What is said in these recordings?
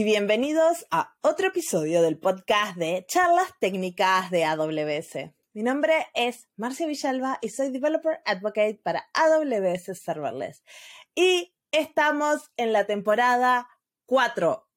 y bienvenidos a otro episodio del podcast de Charlas Técnicas de AWS. Mi nombre es Marcia Villalba y soy Developer Advocate para AWS Serverless. Y estamos en la temporada 4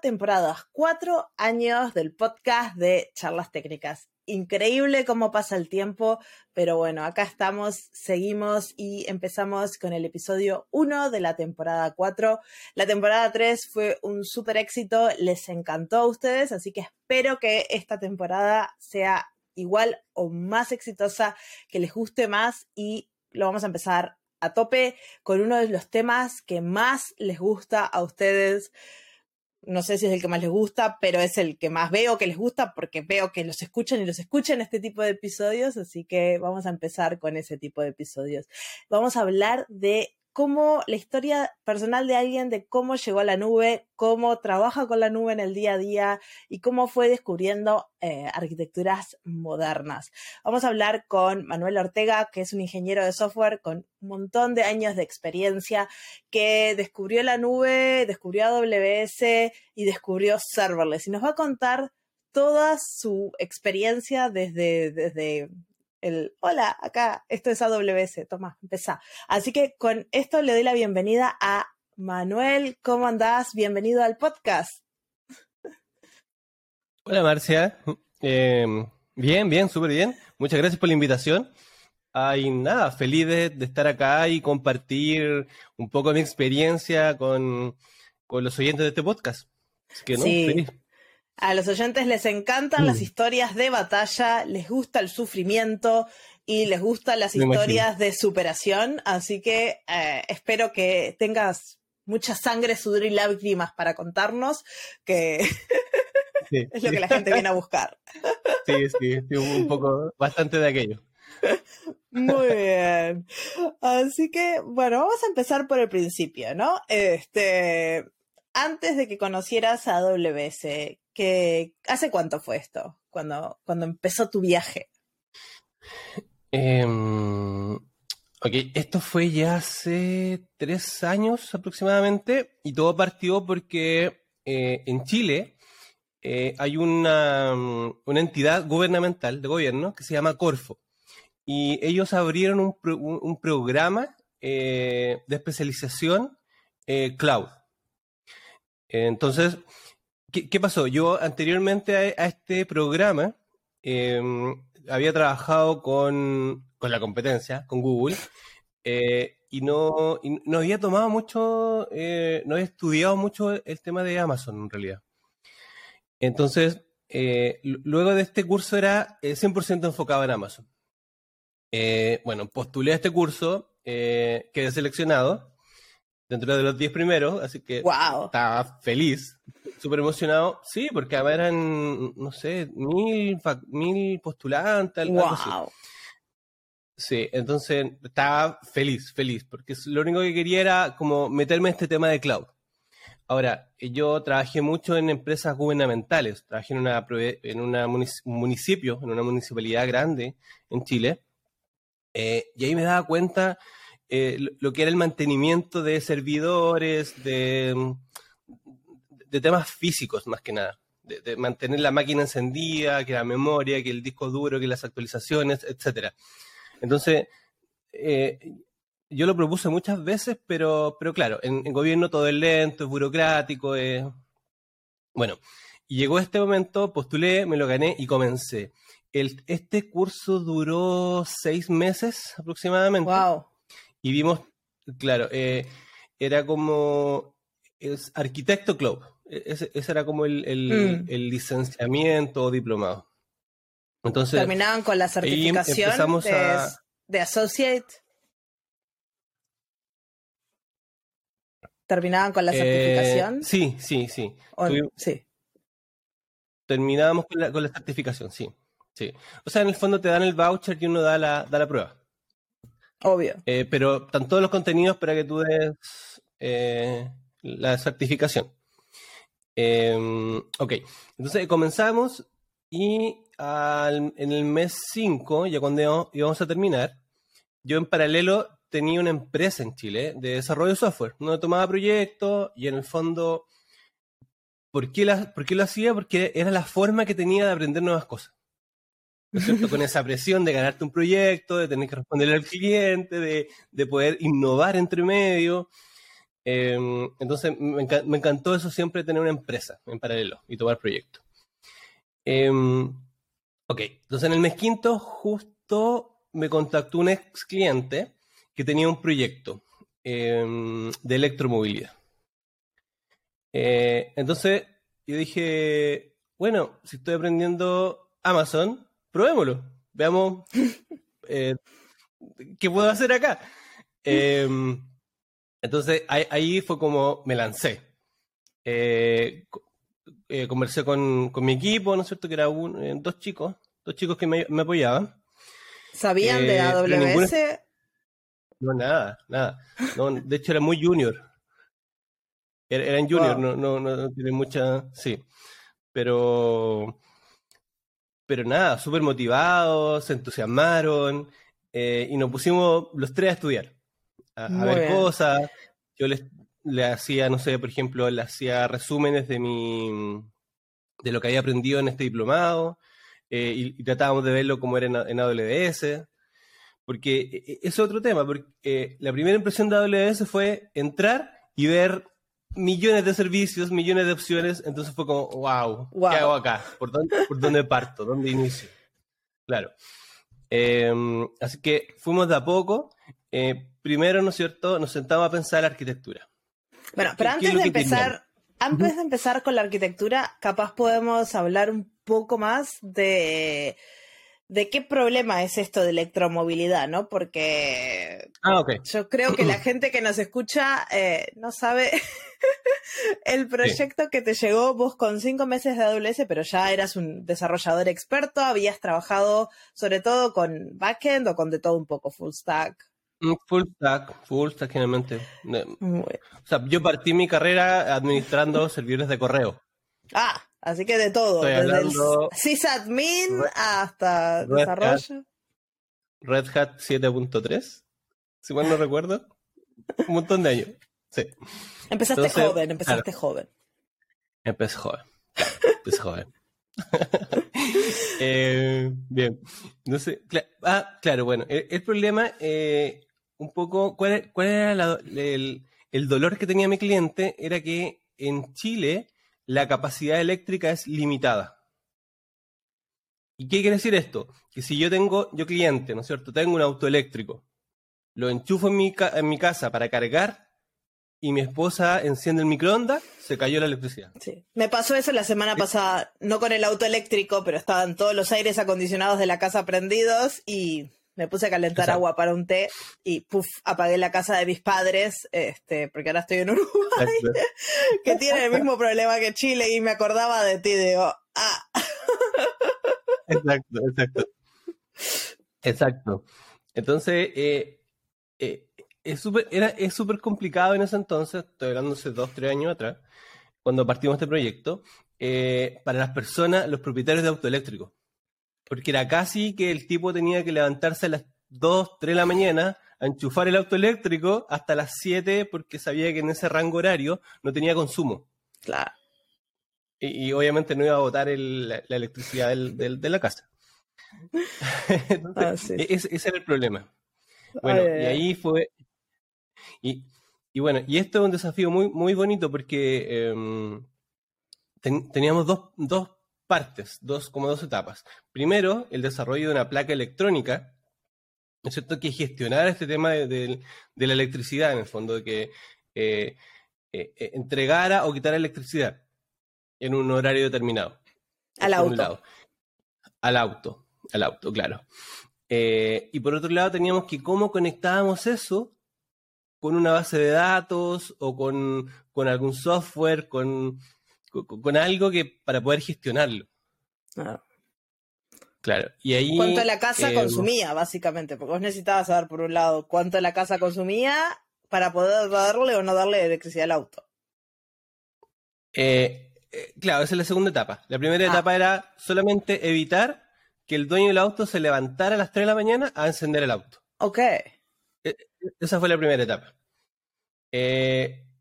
temporadas, 4 años del podcast de Charlas Técnicas. Increíble cómo pasa el tiempo, pero bueno, acá estamos, seguimos y empezamos con el episodio 1 de la temporada 4. La temporada 3 fue un súper éxito, les encantó a ustedes, así que espero que esta temporada sea igual o más exitosa, que les guste más y lo vamos a empezar a tope con uno de los temas que más les gusta a ustedes. No sé si es el que más les gusta, pero es el que más veo que les gusta porque veo que los escuchan y los escuchan este tipo de episodios, así que vamos a empezar con ese tipo de episodios. Vamos a hablar de cómo la historia personal de alguien, de cómo llegó a la nube, cómo trabaja con la nube en el día a día y cómo fue descubriendo arquitecturas modernas. Vamos a hablar con Manuel Ortega, que es un ingeniero de software con un montón de años de experiencia, que descubrió la nube, descubrió AWS y descubrió serverless. Y nos va a contar toda su experiencia desde hola, acá, esto es AWS, toma, empezá. Así que con esto le doy la bienvenida a Manuel. ¿Cómo andás? Bienvenido al podcast. Hola, Marcia. Bien, súper bien. Muchas gracias por la invitación. Y nada, feliz de estar acá y compartir un poco mi experiencia con los oyentes de este podcast. Así que, ¿no? Sí. Feliz. A los oyentes les encantan las historias de batalla, les gusta el sufrimiento y les gustan las historias de superación. Así que espero que tengas mucha sangre, sudor y lágrimas para contarnos, que sí. Es lo que la gente viene a buscar. Sí, un poco, bastante de aquello. Muy bien. Así que, bueno, vamos a empezar por el principio, ¿no? Antes de que conocieras a AWS, ¿hace cuánto fue esto? Cuando empezó tu viaje. Esto fue ya hace 3 años aproximadamente y todo partió porque en Chile hay una entidad gubernamental de gobierno que se llama Corfo y ellos abrieron un programa de especialización cloud. Entonces, ¿Qué pasó? Yo anteriormente a este programa había trabajado con la competencia, con Google, y no había tomado mucho, no había estudiado mucho el tema de Amazon en realidad. Entonces, luego de este curso era 100% enfocado en Amazon. Postulé a este curso, quedé seleccionado dentro de los 10 primeros, así que wow. Estaba feliz, súper emocionado. Sí, porque eran, no sé, 1000 postulantes, algo así. Sí, entonces estaba feliz, porque lo único que quería era como meterme en este tema de cloud. Ahora, yo trabajé mucho en empresas gubernamentales, trabajé en una municipalidad grande en Chile, y ahí me daba cuenta lo que era el mantenimiento de servidores, de temas físicos más que nada, de mantener la máquina encendida, que la memoria, que el disco duro, que las actualizaciones, etcétera. Entonces, yo lo propuse muchas veces, pero claro, en gobierno todo es lento, es burocrático, y llegó este momento, postulé, me lo gané y comencé. Este curso duró 6 meses aproximadamente. Wow. Y vimos, claro, era como arquitecto cloud. Ese era como el licenciamiento o diplomado. Entonces, terminaban con la certificación de associate. ¿Terminaban con la certificación? Sí. Sí. Terminábamos con la certificación, sí. O sea, en el fondo te dan el voucher y uno da la prueba. Obvio. Pero están todos los contenidos para que tú des la certificación. Entonces comenzamos y en el mes 5, ya cuando íbamos a terminar, yo en paralelo tenía una empresa en Chile de desarrollo de software, donde tomaba proyectos y en el fondo ¿Por qué lo hacía? Porque era la forma que tenía de aprender nuevas cosas, ¿no es cierto? Con esa presión de ganarte un proyecto, de tener que responderle al cliente, de poder innovar entre medio. Entonces me encantó eso, siempre tener una empresa en paralelo y tomar proyectos. Ok, entonces en el mes quinto justo me contactó un ex cliente que tenía un proyecto de electromovilidad. Entonces yo dije, bueno, si estoy aprendiendo Amazon, probémoslo, veamos qué puedo hacer acá. Entonces ahí fue como me lancé. Conversé con mi equipo, ¿no es cierto? Que era dos chicos que me apoyaban. ¿Sabían de AWS? No, nada. No, de hecho, era muy junior. Eran junior, wow. No tienen mucha... Sí, pero nada, súper motivados, se entusiasmaron y nos pusimos los tres a estudiar, a ver bien. Cosas. Yo le hacía, no sé, por ejemplo, le hacía resúmenes de lo que había aprendido en este diplomado y tratábamos de verlo como era en AWS, porque es otro tema, porque la primera impresión de AWS fue entrar y ver millones de servicios, millones de opciones, entonces fue como, wow. ¿Qué hago acá? ¿Por dónde parto? ¿Dónde inicio? Claro. Así que fuimos de a poco. Primero, ¿no es cierto?, nos sentamos a pensar la arquitectura. Bueno, pero antes de empezar con la arquitectura, capaz podemos hablar un poco más de qué problema es esto de electromovilidad, ¿no? Porque yo creo que la gente que nos escucha no sabe el proyecto que te llegó vos con 5 meses de AWS, pero ya eras un desarrollador experto, habías trabajado sobre todo con backend o con de todo un poco, full stack generalmente. Bueno. O sea, yo partí mi carrera administrando servidores de correo. Así que de todo. Estoy hablando desde el sysadmin hasta Red desarrollo. Red Hat 7.3, si mal no recuerdo. Un montón de años. Sí. Empezaste joven. Empecé joven. Bien. No sé. Claro, bueno. El problema, un poco, ¿cuál era el dolor que tenía mi cliente? Era que en Chile la capacidad eléctrica es limitada. ¿Y qué quiere decir esto? Que si yo cliente, ¿no es cierto?, tengo un auto eléctrico, lo enchufo en mi casa para cargar y mi esposa enciende el microondas, se cayó la electricidad. Sí. Me pasó eso la semana pasada, no con el auto eléctrico, pero estaban todos los aires acondicionados de la casa prendidos y me puse a calentar agua para un té y ¡puf! Apagué la casa de mis padres, porque ahora estoy en Uruguay, que tiene el mismo problema que Chile, y me acordaba de ti, digo, Exacto. Entonces, es súper complicado en ese entonces, estoy hablando hace 2-3 años atrás, cuando partimos este proyecto, para las personas, los propietarios de auto eléctrico. Porque era casi que el tipo tenía que levantarse a las 2, 3 de la mañana a enchufar el auto eléctrico hasta las 7 porque sabía que en ese rango horario no tenía consumo. Claro. Y obviamente no iba a botar la electricidad de la casa. Entonces, ese era el problema. Bueno, y ahí fue... Y bueno, y esto es un desafío muy, muy bonito porque teníamos dos partes, como 2 etapas. Primero, el desarrollo de una placa electrónica, ¿no es cierto?, que gestionara este tema de la electricidad, en el fondo, que entregara o quitara electricidad en un horario determinado. Al auto, claro. Y por otro lado, teníamos que cómo conectábamos eso con una base de datos o con algún software, con algo que para poder gestionarlo. Claro. Y ahí, ¿cuánto la casa consumía, básicamente? Porque vos necesitabas saber, por un lado, cuánto la casa consumía para poder darle o no darle electricidad al auto. Claro, esa es la segunda etapa. La primera etapa era solamente evitar que el dueño del auto se levantara a las 3 de la mañana a encender el auto. Ok. Esa fue la primera etapa.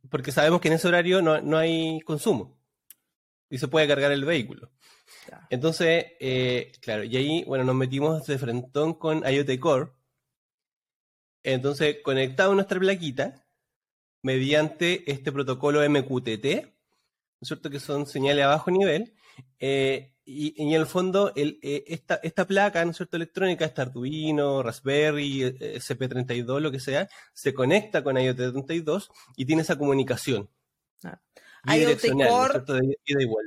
Porque sabemos que en ese horario no hay consumo. y se puede cargar el vehículo. Entonces, claro, y ahí, bueno, nos metimos de frentón con IoT Core. Entonces, conectamos nuestra plaquita mediante este protocolo MQTT, ¿no es cierto? Que son señales a bajo nivel. Y en el fondo, esta placa, ¿no es cierto?, electrónica, este Arduino, Raspberry, ESP32, lo que sea, se conecta con IoT32 y tiene esa comunicación. IoT Core, ¿no de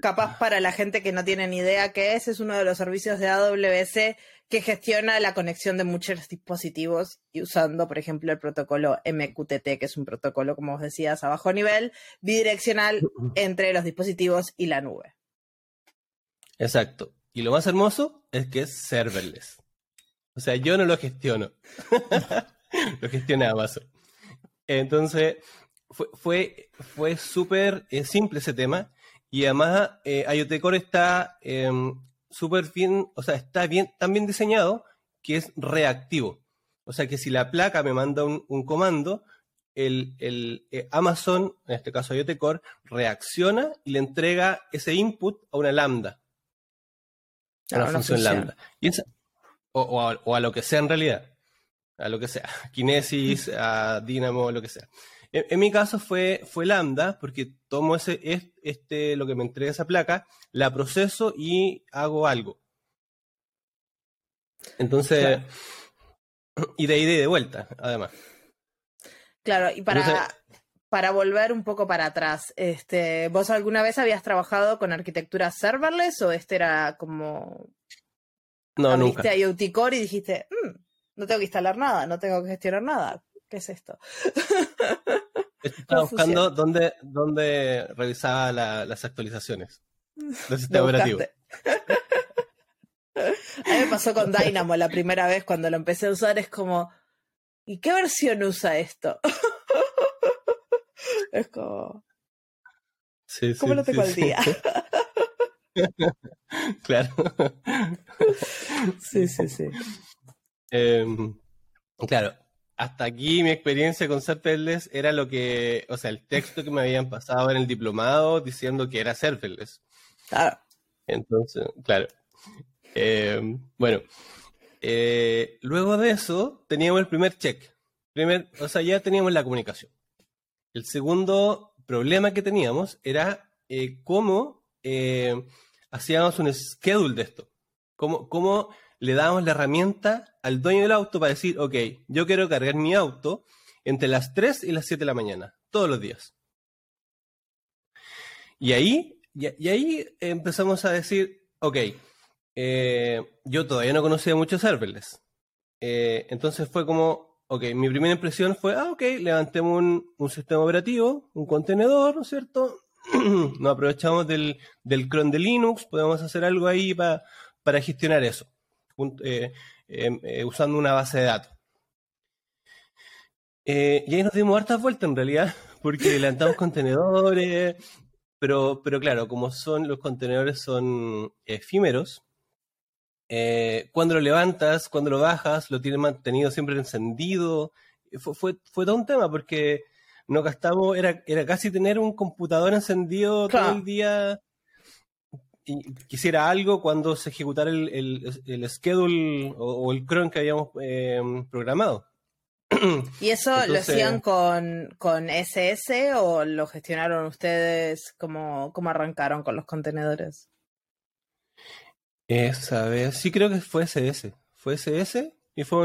capaz para la gente que no tiene ni idea qué es uno de los servicios de AWS que gestiona la conexión de muchos dispositivos y usando, por ejemplo, el protocolo MQTT, que es un protocolo, como vos decías, a bajo nivel, bidireccional entre los dispositivos y la nube. Exacto. Y lo más hermoso es que es serverless. O sea, yo no lo gestiono. Lo gestiona Amazon. Entonces... Fue súper simple ese tema, y además IoT Core está súper bien, o sea, está bien, tan bien diseñado que es reactivo. O sea, que si la placa me manda un comando, el Amazon, en este caso IoT Core, reacciona y le entrega ese input a una Lambda. A una función Lambda. Y esa, o a lo que sea en realidad. A lo que sea. Kinesis, a Dynamo, lo que sea. En mi caso fue Lambda, porque tomo lo que me entrega esa placa, la proceso y hago algo. Entonces, claro. Y de ahí de vuelta, además. Claro, y para volver un poco para atrás, ¿vos alguna vez habías trabajado con arquitectura serverless o este era como... No, nunca. Abriste IoT Core y dijiste, no tengo que instalar nada, no tengo que gestionar nada. ¿Qué es esto? Estaba buscando dónde revisaba las actualizaciones del sistema operativo. A mí me pasó con Dynamo la primera vez cuando lo empecé a usar. Es como, ¿y qué versión usa esto? Es como... Sí, ¿cómo lo tengo al día? Claro. Sí. Claro. Hasta aquí mi experiencia con serverless era lo que, o sea, el texto que me habían pasado en el diplomado diciendo que era serverless. Claro. Entonces, claro. Luego de eso teníamos el primer check. O sea, ya teníamos la comunicación. El segundo problema que teníamos era cómo hacíamos un schedule de esto. Cómo le dábamos la herramienta al dueño del auto para decir, ok, yo quiero cargar mi auto entre las 3 y las 7 de la mañana, todos los días. Y ahí empezamos a decir, ok, yo todavía no conocía muchos serverless. Entonces fue como, ok, mi primera impresión fue, levantemos un sistema operativo, un contenedor, ¿no es cierto? Nos aprovechamos del cron de Linux, podemos hacer algo ahí para gestionar eso. Usando una base de datos. Y ahí nos dimos hartas vueltas en realidad, porque adelantamos contenedores, pero claro, como los contenedores son efímeros, cuando lo levantas, cuando lo bajas, lo tienes mantenido siempre encendido. Fue todo un tema, porque no gastamos, era casi tener un computador encendido todo el día. Quisiera algo cuando se ejecutara el schedule o el cron que habíamos programado. ¿Y eso entonces, lo hacían con SS o lo gestionaron ustedes? ¿Cómo arrancaron con los contenedores? Esa vez, sí creo que fue SS. Fue SS y fue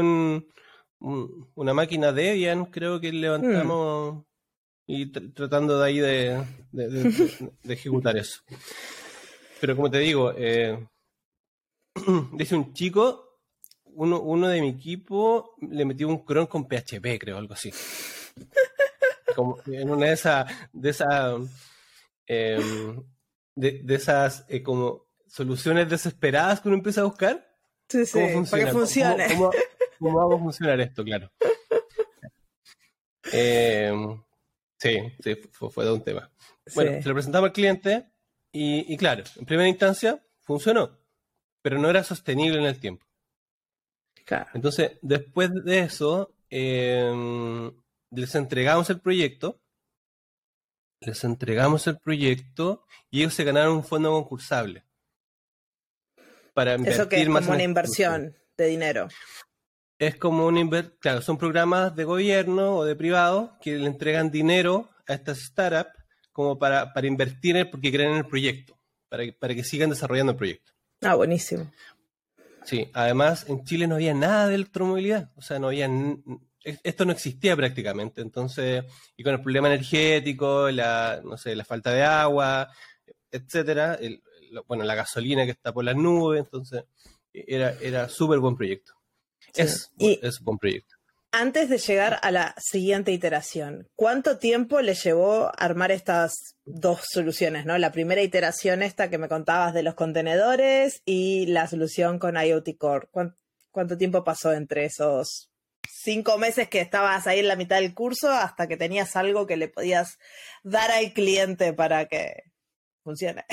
una máquina Debian, creo que levantamos y tratando de ahí de ejecutar eso. Pero como te digo, dice un chico, uno de mi equipo le metió un cron con PHP, creo, algo así. Como en una de esas como soluciones desesperadas que uno empieza a buscar. Sí, para que funcione. ¿Cómo vamos a funcionar esto? Claro. Sí, fue todo un tema. Bueno, sí. Se lo presentamos al cliente. Y claro, en primera instancia funcionó, pero no era sostenible en el tiempo. Claro. Entonces, después de eso, les entregamos el proyecto, les entregamos el proyecto y ellos se ganaron un fondo concursable. Para invertir eso, que es más como una inversión de dinero. Es como una inversión, claro, son programas de gobierno o de privado que le entregan dinero a estas startups como para invertir porque creen en el proyecto, para que sigan desarrollando el proyecto. Ah, buenísimo. Sí, además en Chile no había nada de electromovilidad, o sea, no había... Esto no existía prácticamente, entonces, y con el problema energético, la falta de agua, etcétera, la gasolina que está por las nubes, entonces era súper buen proyecto. Sí. Es buen proyecto. Antes de llegar a la siguiente iteración, ¿cuánto tiempo le llevó armar estas dos soluciones, ¿no? La primera iteración esta que me contabas de los contenedores y la solución con IoT Core. ¿Cuánto tiempo pasó entre esos 5 meses que estabas ahí en la mitad del curso hasta que tenías algo que le podías dar al cliente para que funcione?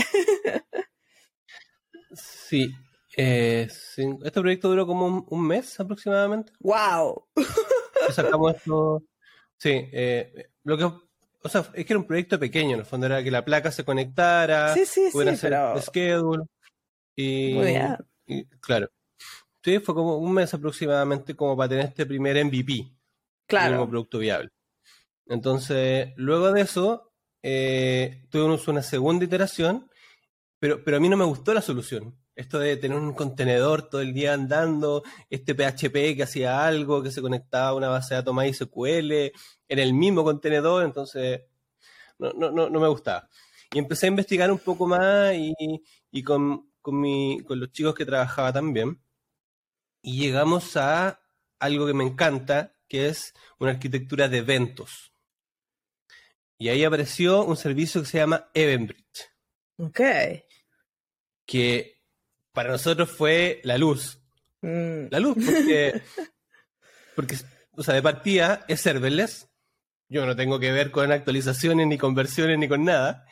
Sí. Este proyecto duró como un mes aproximadamente. ¡Wow! Sacamos esto... Sí. Es que era un proyecto pequeño. En el fondo era que la placa se conectara. Sí, schedule. Y, muy bien. Y, claro. Sí, fue como un mes aproximadamente como para tener este primer MVP. Claro. Como producto viable. Entonces, luego de eso, tuvimos una segunda iteración, pero a mí no me gustó la solución. Esto de tener un contenedor todo el día andando, este PHP que hacía algo, que se conectaba a una base de datos MySQL, en el mismo contenedor, entonces no me gustaba. Y empecé a investigar un poco más y con los chicos que trabajaba también. Y llegamos a algo que me encanta, que es una arquitectura de eventos. Y ahí apareció un servicio que se llama EventBridge. Ok. Que para nosotros fue la luz. La luz, porque o sea, de partida es serverless. Yo no tengo que ver con actualizaciones, ni con versiones, ni con nada.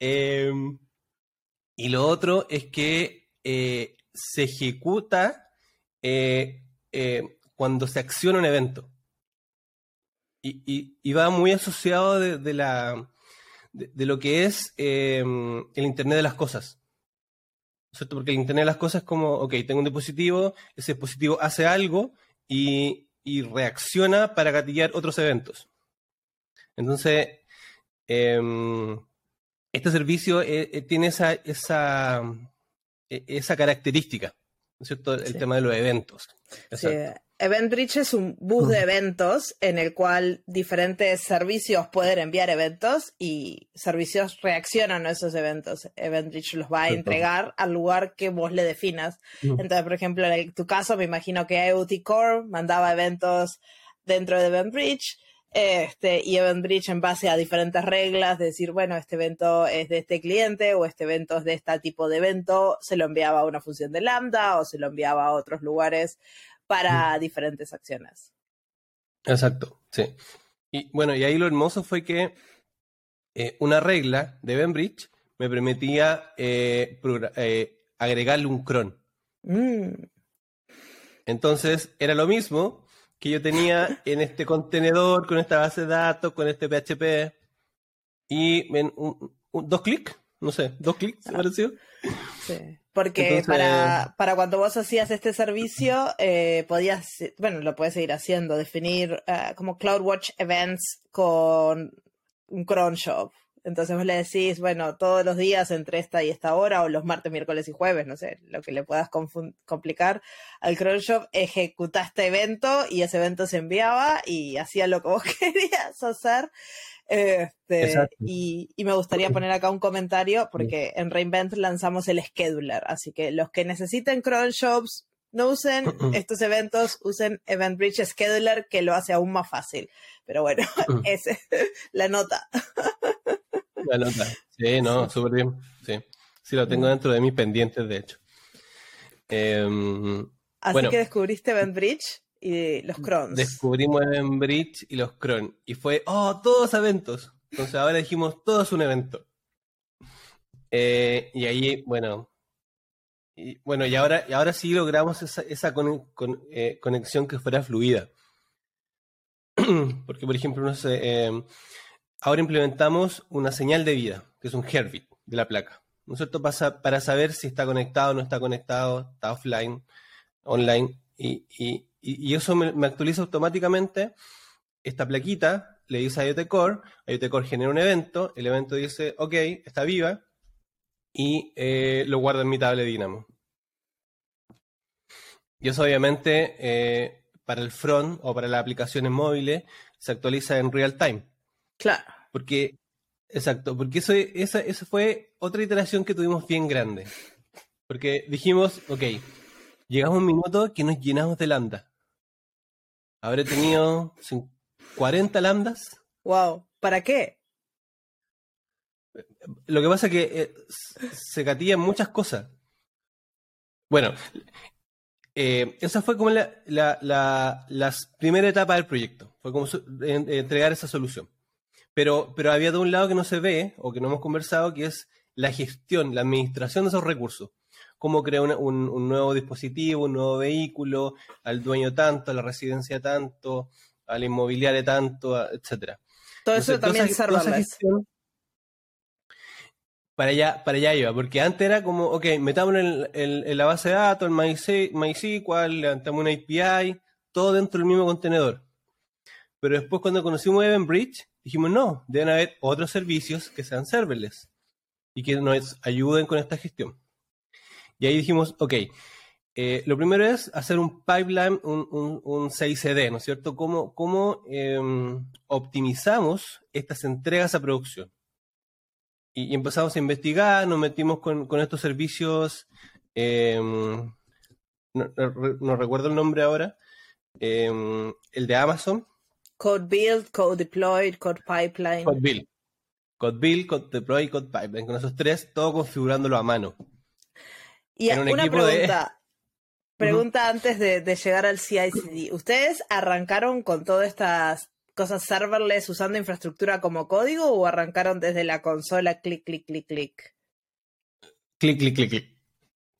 Y lo otro es que se ejecuta... cuando se acciona un evento y va muy asociado de lo que es el Internet de las Cosas, ¿cierto? Porque el Internet de las Cosas es como, ok, tengo un dispositivo, ese dispositivo hace algo y reacciona para gatillar otros eventos. Entonces este servicio tiene esa característica, ¿no es cierto? El tema de los eventos. Sí. EventBridge es un bus de eventos en el cual diferentes servicios pueden enviar eventos y servicios reaccionan a esos eventos. EventBridge los va a entregar al lugar que vos le definas. Entonces, por ejemplo, en tu caso, me imagino que IoT Core mandaba eventos dentro de EventBridge. Y EventBridge, en base a diferentes reglas, decir, bueno, este evento es de este cliente o este evento es de este tipo de evento, se lo enviaba a una función de Lambda o se lo enviaba a otros lugares para diferentes acciones. Exacto, sí. Y bueno, y ahí lo hermoso fue que una regla de EventBridge me permitía agregarle un cron. Entonces, era lo mismo que yo tenía en este contenedor, con esta base de datos, con este PHP, y en 2 clics, no sé, 2 clics, me pareció. Sí, porque entonces, para cuando vos hacías este servicio, podías, bueno, lo puedes seguir haciendo, definir como CloudWatch Events con un cron job. Entonces vos le decís, bueno, todos los días entre esta y esta hora, o los martes, miércoles y jueves, no sé, lo que le puedas complicar al cron job, ejecuta este evento y ese evento se enviaba y hacía lo que vos querías hacer. Y me gustaría poner acá un comentario, porque en Reinvent lanzamos el scheduler, así que los que necesiten cron jobs, no usen estos eventos, usen EventBridge Scheduler, que lo hace aún más fácil. Pero bueno, esa es la nota. La nota. Sí, no, súper bien. Sí, sí lo tengo dentro de mis pendientes, de hecho. Así bueno, que descubriste EventBridge y los crons. Descubrimos EventBridge y los crons. Y fue, todos eventos. Entonces ahora dijimos, todo es un evento. Y ahí, bueno... Y ahora sí logramos esa conexión que fuera fluida. Porque, por ejemplo, no sé, ahora implementamos una señal de vida, que es un heartbeat de la placa, ¿no es cierto? Para saber si está conectado o no está conectado, está offline, online, y eso me actualiza automáticamente. Esta plaquita le dice a IoT Core, IoT Core genera un evento, el evento dice, ok, está viva, y lo guarda en mi tabla de Dynamo. Y eso obviamente para el front o para las aplicaciones móviles se actualiza en real time. Claro. Porque, exacto, porque eso fue otra iteración que tuvimos bien grande. Porque dijimos, ok, llegamos a un minuto que nos llenamos de lambda. Habré tenido 40 lambdas. Wow, ¿para qué? Lo que pasa es que se catían muchas cosas. Bueno, esa fue como la primera etapa del proyecto. Fue como entregar esa solución. Pero había de un lado que no se ve, o que no hemos conversado, que es la gestión, la administración de esos recursos. Cómo crear un nuevo dispositivo, un nuevo vehículo, al dueño tanto, a la residencia tanto, al inmobiliario tanto, etcétera. Todo eso también es serverless. Para allá iba, porque antes era como, ok, metámoslo en la base de datos, en MySQL, levantamos una API, todo dentro del mismo contenedor. Pero después cuando conocimos EventBridge, dijimos, no, deben haber otros servicios que sean serverless y que nos ayuden con esta gestión. Y ahí dijimos, ok, lo primero es hacer un pipeline, un CICD, ¿no es cierto? ¿Cómo optimizamos estas entregas a producción? Y empezamos a investigar, nos metimos con estos servicios, no recuerdo el nombre ahora, el de Amazon. CodeBuild, CodeDeploy, CodePipeline. CodeBuild, CodeDeploy, CodePipeline. Con esos tres, todo configurándolo a mano. Y en una pregunta antes de llegar al CI/CD. ¿Ustedes arrancaron con todas estas cosas serverless usando infraestructura como código o arrancaron desde la consola clic?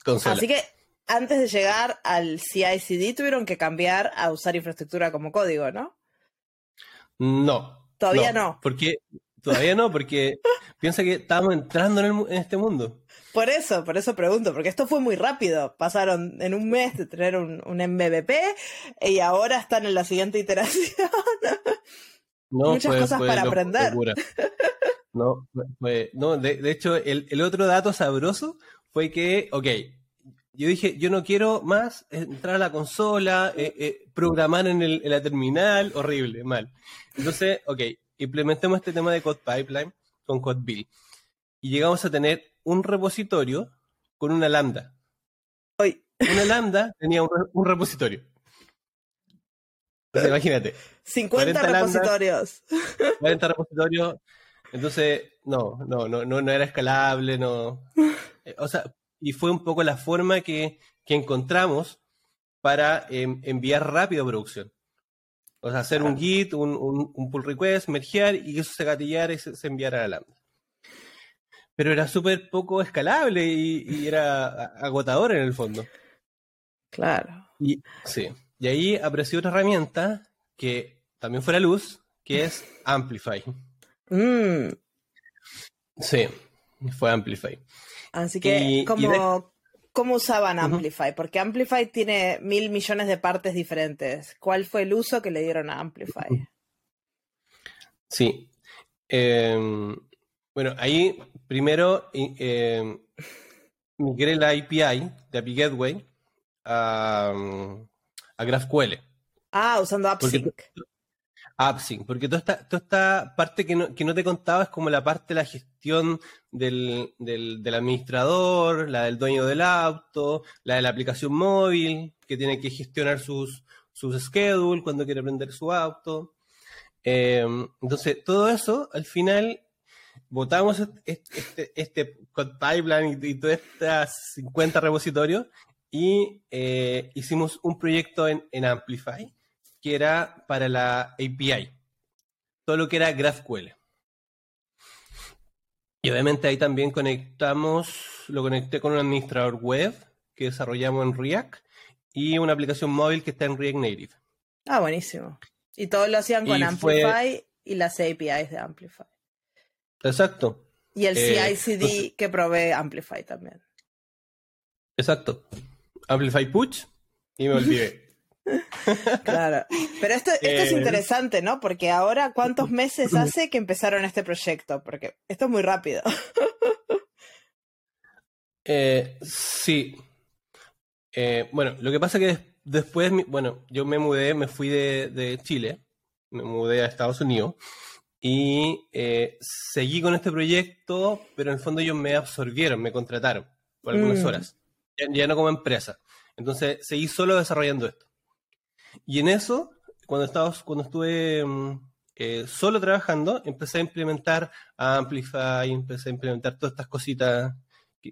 Consola. Así que antes de llegar al CI/CD tuvieron que cambiar a usar infraestructura como código, ¿no? No. Todavía no. Porque piensa que estábamos entrando en este mundo. Por eso pregunto, porque esto fue muy rápido. Pasaron en un mes de tener un MVP y ahora están en la siguiente iteración. No, muchas cosas para aprender. De hecho, el otro dato sabroso fue que, ok, yo dije, yo no quiero más entrar a la consola, programar en la terminal, horrible, mal. Entonces, ok, implementemos este tema de CodePipeline con CodeBuild. Y llegamos a tener un repositorio con una lambda. Una lambda tenía un repositorio. Entonces, imagínate. 50 repositorios. 40 repositorios. Entonces, no era escalable, no. O sea, y fue un poco la forma que encontramos para enviar rápido a producción. O sea, hacer un git, un pull request, mergear, y eso se gatillara y se enviara a la lambda. Pero era súper poco escalable y era agotador en el fondo. Claro. Y ahí apareció otra herramienta que también fue la luz, que es Amplify. Sí, fue Amplify. Así que, ¿cómo usaban Amplify? Porque Amplify tiene 1,000,000,000 de partes diferentes. ¿Cuál fue el uso que le dieron a Amplify? Sí. Bueno, ahí primero migré la API de API Gateway a GraphQL. Usando AppSync. Porque toda esta parte que no te contaba es como la parte de la gestión del administrador, la del dueño del auto, la de la aplicación móvil, que tiene que gestionar sus schedules cuando quiere prender su auto. Entonces, todo eso, al final, botamos este CodePipeline y todas estas 50 repositorios y hicimos un proyecto en Amplify, que era para la API, todo lo que era GraphQL. Y obviamente ahí también lo conecté con un administrador web que desarrollamos en React y una aplicación móvil que está en React Native. Buenísimo. Y todo lo hacían con Amplify y las APIs de Amplify. Exacto. Y el CICD entonces, que provee Amplify también. Exacto. Amplify Push y me olvidé. Claro. Pero esto es interesante, ¿no? Porque ahora, ¿cuántos meses hace que empezaron este proyecto? Porque esto es muy rápido. Sí. Bueno, lo que pasa es que después, yo me mudé, me fui de Chile, me mudé a Estados Unidos y seguí con este proyecto, pero en el fondo ellos me absorbieron, me contrataron por algunas horas, ya no como empresa. Entonces seguí solo desarrollando esto. Y en eso, cuando estuve solo trabajando, empecé a implementar Amplify, empecé a implementar todas estas cositas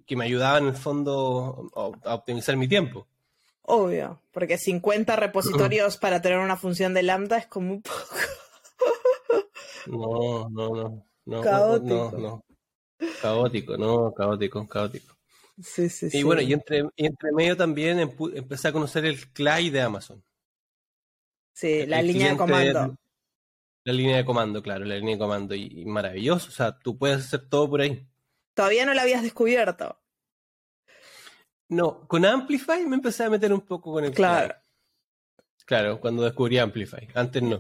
que me ayudaban en el fondo a optimizar mi tiempo. Obvio, porque 50 repositorios para tener una función de Lambda es como un poco... No. Caótico. Caótico. Sí. Y bueno, y entre medio también empecé a conocer el CLI de Amazon. Sí, la línea de comando. La línea de comando, claro, y maravilloso, o sea, tú puedes hacer todo por ahí. Todavía no la habías descubierto. No, con Amplify me empecé a meter un poco con el CLI. Claro, cuando descubrí Amplify, antes no.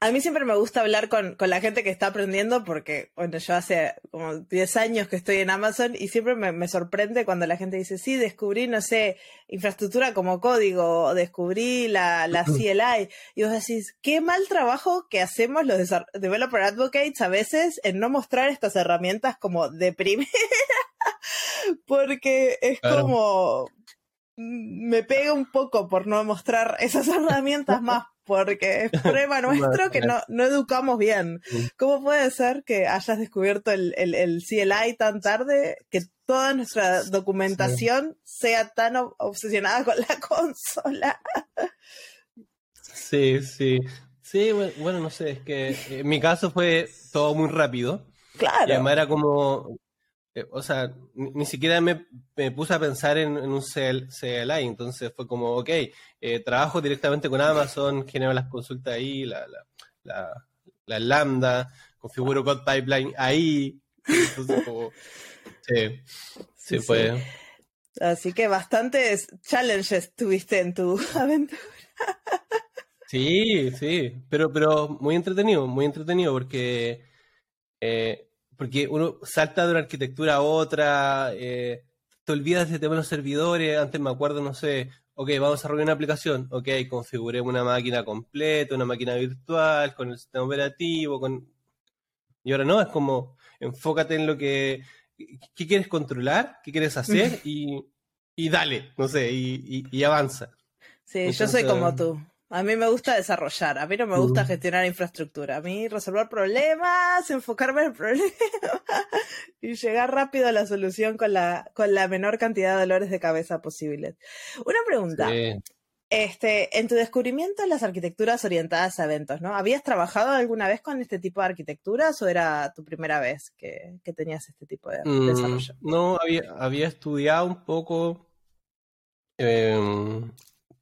A mí siempre me gusta hablar con la gente que está aprendiendo porque, bueno, yo hace como 10 años que estoy en Amazon y siempre me sorprende cuando la gente dice, sí, descubrí, no sé, infraestructura como código, o descubrí la CLI. Y vos decís, qué mal trabajo que hacemos los developer advocates a veces en no mostrar estas herramientas como de primera, porque es como... me pega un poco por no mostrar esas herramientas más, porque es prueba nuestro que no educamos bien. ¿Cómo puede ser que hayas descubierto el CLI tan tarde, que toda nuestra documentación sea tan obsesionada con la consola? Sí, bueno, no sé, es que en mi caso fue todo muy rápido. Claro. Y además era como... o sea, ni siquiera me puse a pensar en un CLI, entonces fue como, ok, trabajo directamente con Amazon, genero las consultas ahí, la Lambda, configuro CodePipeline ahí, entonces como, sí fue. Así que bastantes challenges tuviste en tu aventura. Sí, pero muy entretenido porque... porque uno salta de una arquitectura a otra, te olvidas de tener los servidores. Antes me acuerdo, no sé, ok, vamos a desarrollar una aplicación, ok, configuré una máquina completa, una máquina virtual, con el sistema operativo, y ahora no, es como, enfócate en lo que quieres controlar, qué quieres hacer, y dale, no sé, y avanza. Sí, entonces, yo soy como tú. A mí me gusta desarrollar, a mí no me gusta gestionar infraestructura, a mí resolver problemas, enfocarme en el problema y llegar rápido a la solución con la menor cantidad de dolores de cabeza posible. Una pregunta, sí. En tu descubrimiento en las arquitecturas orientadas a eventos, ¿no? ¿Habías trabajado alguna vez con este tipo de arquitecturas o era tu primera vez que tenías este tipo de desarrollo? No, había estudiado un poco...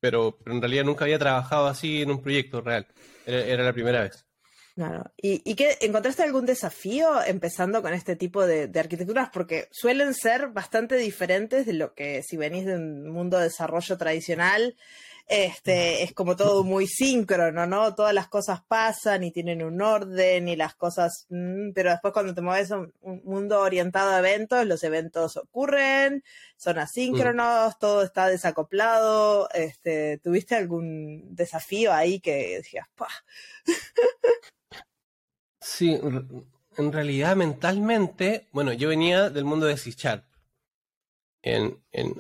Pero en realidad nunca había trabajado así en un proyecto real. Era la primera vez. Claro. ¿Y qué, encontraste algún desafío empezando con este tipo de arquitecturas? Porque suelen ser bastante diferentes de lo que si venís de un mundo de desarrollo tradicional, es como todo muy síncrono, ¿no? Todas las cosas pasan y tienen un orden y las cosas... pero después cuando te mueves a un mundo orientado a eventos, los eventos ocurren, son asíncronos, todo está desacoplado. ¿Tuviste algún desafío ahí que decías, ¡pah! Sí, en realidad mentalmente, bueno, yo venía del mundo de C-Sharp.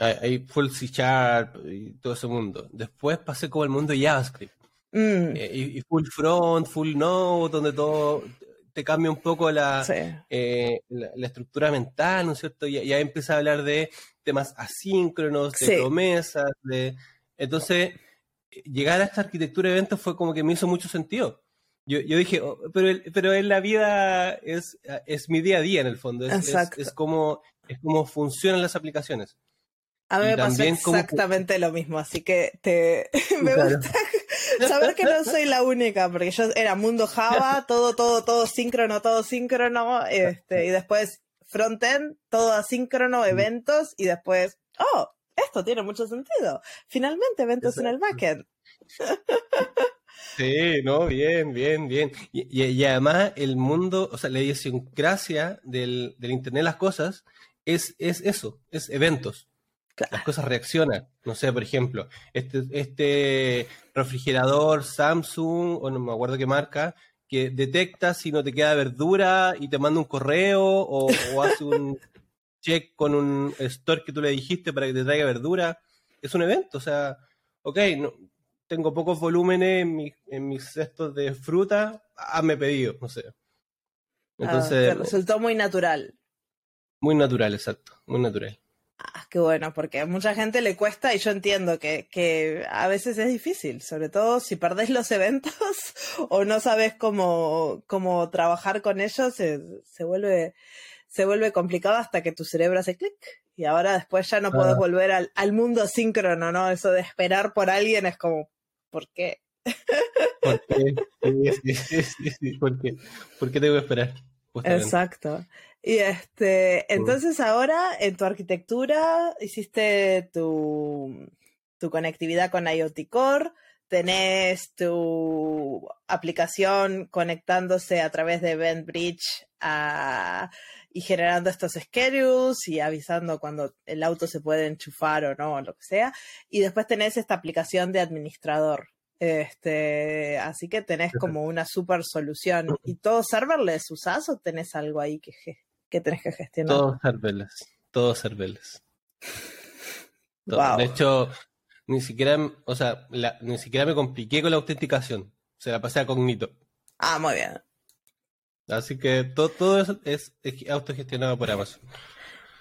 Ahí fue el C-Sharp y todo ese mundo. Después pasé como el mundo de JavaScript. Y full front, full node, donde todo te cambia un poco la estructura mental, ¿no es cierto? Y ahí empieza a hablar de temas asíncronos, de promesas. Entonces, llegar a esta arquitectura de eventos fue como que me hizo mucho sentido. Yo dije, pero en la vida es mi día a día en el fondo. Es como funcionan las aplicaciones. A mí me pasó exactamente lo mismo, así que me gusta Saber que no soy la única, porque yo era mundo Java, todo síncrono, y después frontend, todo asíncrono, eventos, y después, oh, esto tiene mucho sentido. Finalmente, eventos en el backend. Sí, no, bien. Y además el mundo, o sea, la idiosincrasia del Internet de las cosas es eso, es eventos. Claro. Las cosas reaccionan. No sé, por ejemplo, este refrigerador Samsung, o no me acuerdo qué marca, que detecta si no te queda verdura y te manda un correo o hace un check con un store que tú le dijiste para que te traiga verdura. Es un evento, o sea, ok, no, tengo pocos volúmenes en mis cestos de fruta, hazme pedido, no sé. Entonces, te resultó muy natural. Muy natural, exacto, muy natural. Ah, qué bueno, porque a mucha gente le cuesta y yo entiendo que a veces es difícil, sobre todo si perdés los eventos o no sabes cómo trabajar con ellos, se vuelve complicado hasta que tu cerebro hace clic y ahora después ya no podés volver al mundo síncrono, ¿no? Eso de esperar por alguien es como, ¿por qué? ¿Por qué? Sí, ¿por qué tengo que esperar? Justamente. Exacto. Y entonces ahora en tu arquitectura hiciste tu conectividad con IoT Core, tenés tu aplicación conectándose a través de EventBridge y generando estos schedules y avisando cuando el auto se puede enchufar o no, o lo que sea. Y después tenés esta aplicación de administrador. Así que tenés como una super solución. ¿Y todo serverless usás o tenés algo ahí que tenés que gestionar? Todo serverless. Wow. De hecho, ni siquiera me compliqué con la autenticación. Se la pasé a Cognito. Ah, muy bien. Así que todo eso es autogestionado por Amazon.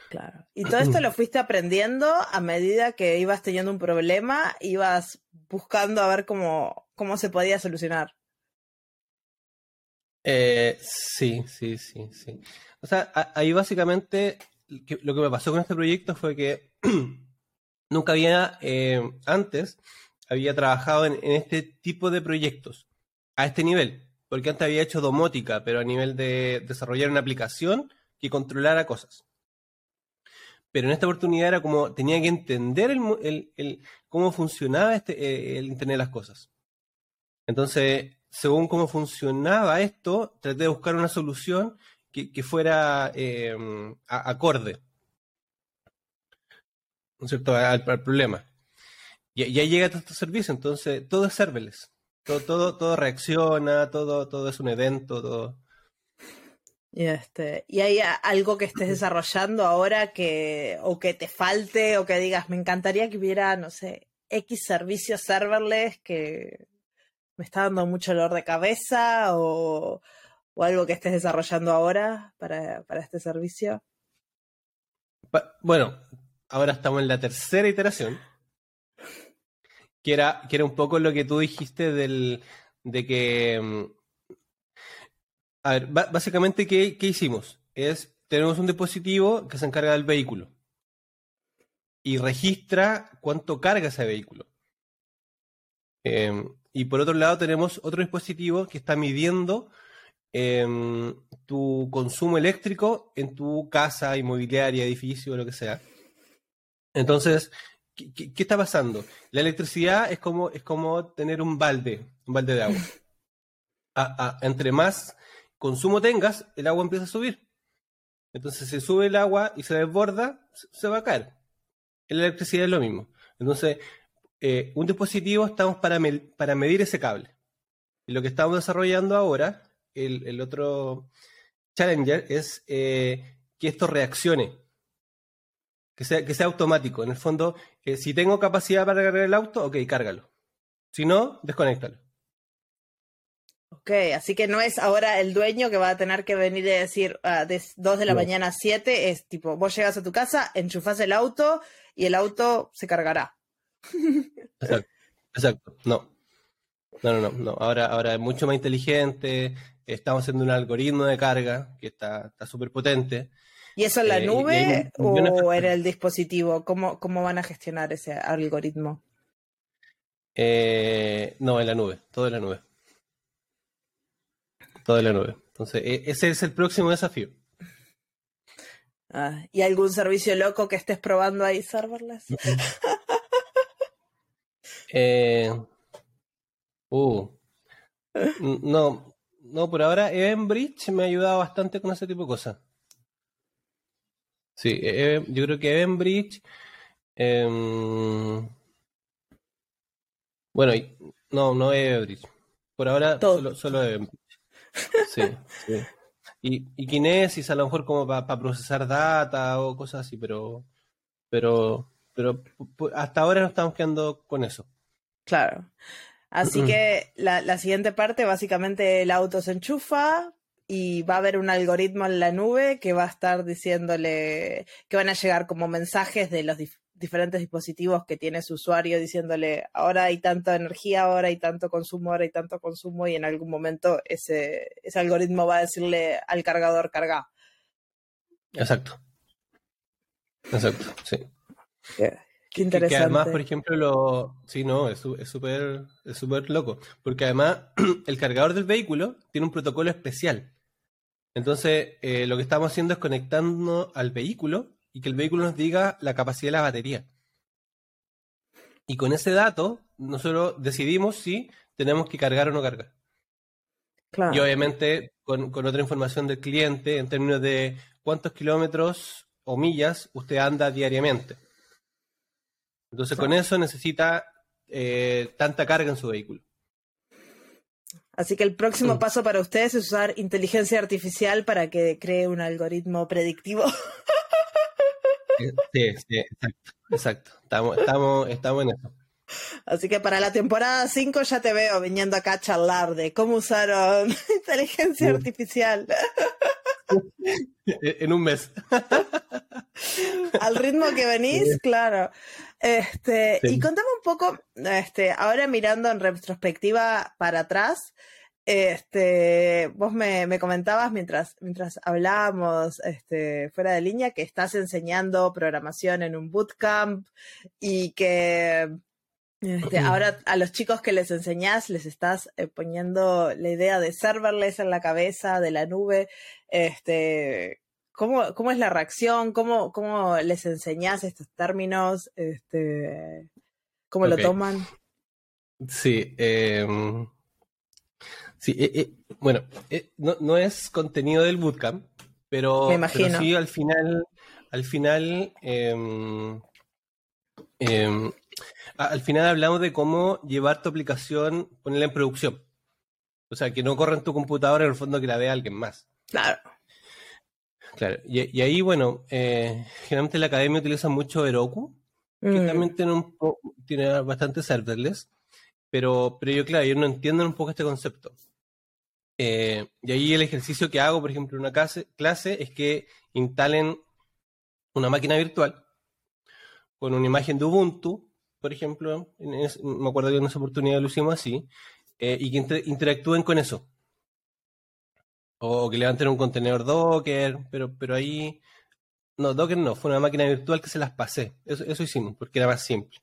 Claro. Y todo esto lo fuiste aprendiendo a medida que ibas teniendo un problema, ibas buscando a ver cómo se podía solucionar. Sí. O sea, ahí básicamente lo que me pasó con este proyecto fue que nunca antes había trabajado en este tipo de proyectos, a este nivel, porque antes había hecho domótica, pero a nivel de desarrollar una aplicación que controlara cosas. Pero en esta oportunidad era como, tenía que entender cómo funcionaba el Internet de las Cosas. Entonces, según cómo funcionaba esto, traté de buscar una solución que fuera acorde, ¿no es cierto?, al problema. Y ahí llega todo este servicio, entonces todo es serverless. Todo reacciona, todo es un evento, todo... ¿Y hay algo que estés desarrollando ahora que te falte o que digas, me encantaría que hubiera, no sé, X servicios serverless que me está dando mucho dolor de cabeza o algo que estés desarrollando ahora para este servicio? Bueno, ahora estamos en la tercera iteración, que era un poco lo que tú dijiste de que... A ver, básicamente, ¿qué hicimos? Tenemos un dispositivo que se encarga del vehículo y registra cuánto carga ese vehículo. Y por otro lado tenemos otro dispositivo que está midiendo tu consumo eléctrico en tu casa, inmobiliaria, edificio, lo que sea. Entonces, ¿qué está pasando? La electricidad es como tener un balde de agua. Entre más consumo tengas, el agua empieza a subir. Entonces se sube el agua y se desborda, se va a caer. En la electricidad es lo mismo. Entonces, un dispositivo estamos para medir ese cable. Y lo que estamos desarrollando ahora, el otro challenger, es que esto reaccione. Que sea automático. En el fondo, si tengo capacidad para cargar el auto, ok, cárgalo. Si no, desconéctalo. Ok, así que no es ahora el dueño que va a tener que venir y decir de 2 de la mañana a 7, es tipo, vos llegas a tu casa, enchufás el auto y el auto se cargará. Exacto. No. Ahora es mucho más inteligente, estamos haciendo un algoritmo de carga que está súper potente. ¿Y eso en la nube o en el dispositivo? ¿Cómo van a gestionar ese algoritmo? No, en la nube, todo en la nube. Todo en la nube. Entonces, ese es el próximo desafío. Ah, ¿y algún servicio loco que estés probando ahí, serverless? No, por ahora EventBridge me ha ayudado bastante con ese tipo de cosas. Sí, yo creo que EventBridge... bueno, no EventBridge. Por ahora solo EventBridge. Sí, sí. Y Kinesis a lo mejor como para procesar data o cosas así, pero hasta ahora nos estamos quedando con eso. Claro. Así que la siguiente parte, básicamente el auto se enchufa y va a haber un algoritmo en la nube que va a estar diciéndole que van a llegar como mensajes de los diferentes dispositivos que tiene su usuario diciéndole ahora hay tanta energía, ahora hay tanto consumo, y en algún momento ese algoritmo va a decirle al cargador carga. Exacto, sí. Yeah. Qué interesante. Que además, por ejemplo, sí, no, es súper loco. Porque además, el cargador del vehículo tiene un protocolo especial. Entonces, lo que estamos haciendo es conectando al vehículo y que el vehículo nos diga la capacidad de la batería. Y con ese dato, nosotros decidimos si tenemos que cargar o no cargar. Claro. Y obviamente, con otra información del cliente, en términos de cuántos kilómetros o millas usted anda diariamente. Entonces, con eso necesita tanta carga en su vehículo. Así que el próximo paso para ustedes es usar inteligencia artificial para que cree un algoritmo predictivo. Sí, exacto. Estamos en eso. Así que para la temporada 5 ya te veo viniendo acá a charlar de cómo usaron inteligencia artificial. En un mes. Al ritmo que venís, claro. Sí. Y contame un poco, ahora mirando en retrospectiva para atrás, vos me comentabas mientras hablábamos fuera de línea que estás enseñando programación en un bootcamp y que ahora a los chicos que les enseñás les estás poniendo la idea de serverless en la cabeza, de la nube. ¿Cómo es la reacción? ¿Cómo les enseñás estos términos? ¿Cómo lo toman? Sí. No es contenido del bootcamp, pero, me imagino. Pero sí al final al final hablamos de cómo llevar tu aplicación, ponerla en producción. O sea, que no corra en tu computadora, en el fondo que la vea alguien más. Claro. Y ahí, bueno, generalmente la academia utiliza mucho Heroku, que también tiene bastante serverless, pero yo no entiendo un poco este concepto. Y ahí el ejercicio que hago, por ejemplo, en una clase es que instalen una máquina virtual con una imagen de Ubuntu, por ejemplo, me acuerdo que en esa oportunidad lo hicimos así, y que interactúen con eso. O que levanten un contenedor Docker, pero ahí... No, Docker no, fue una máquina virtual que se las pasé. Eso hicimos, porque era más simple.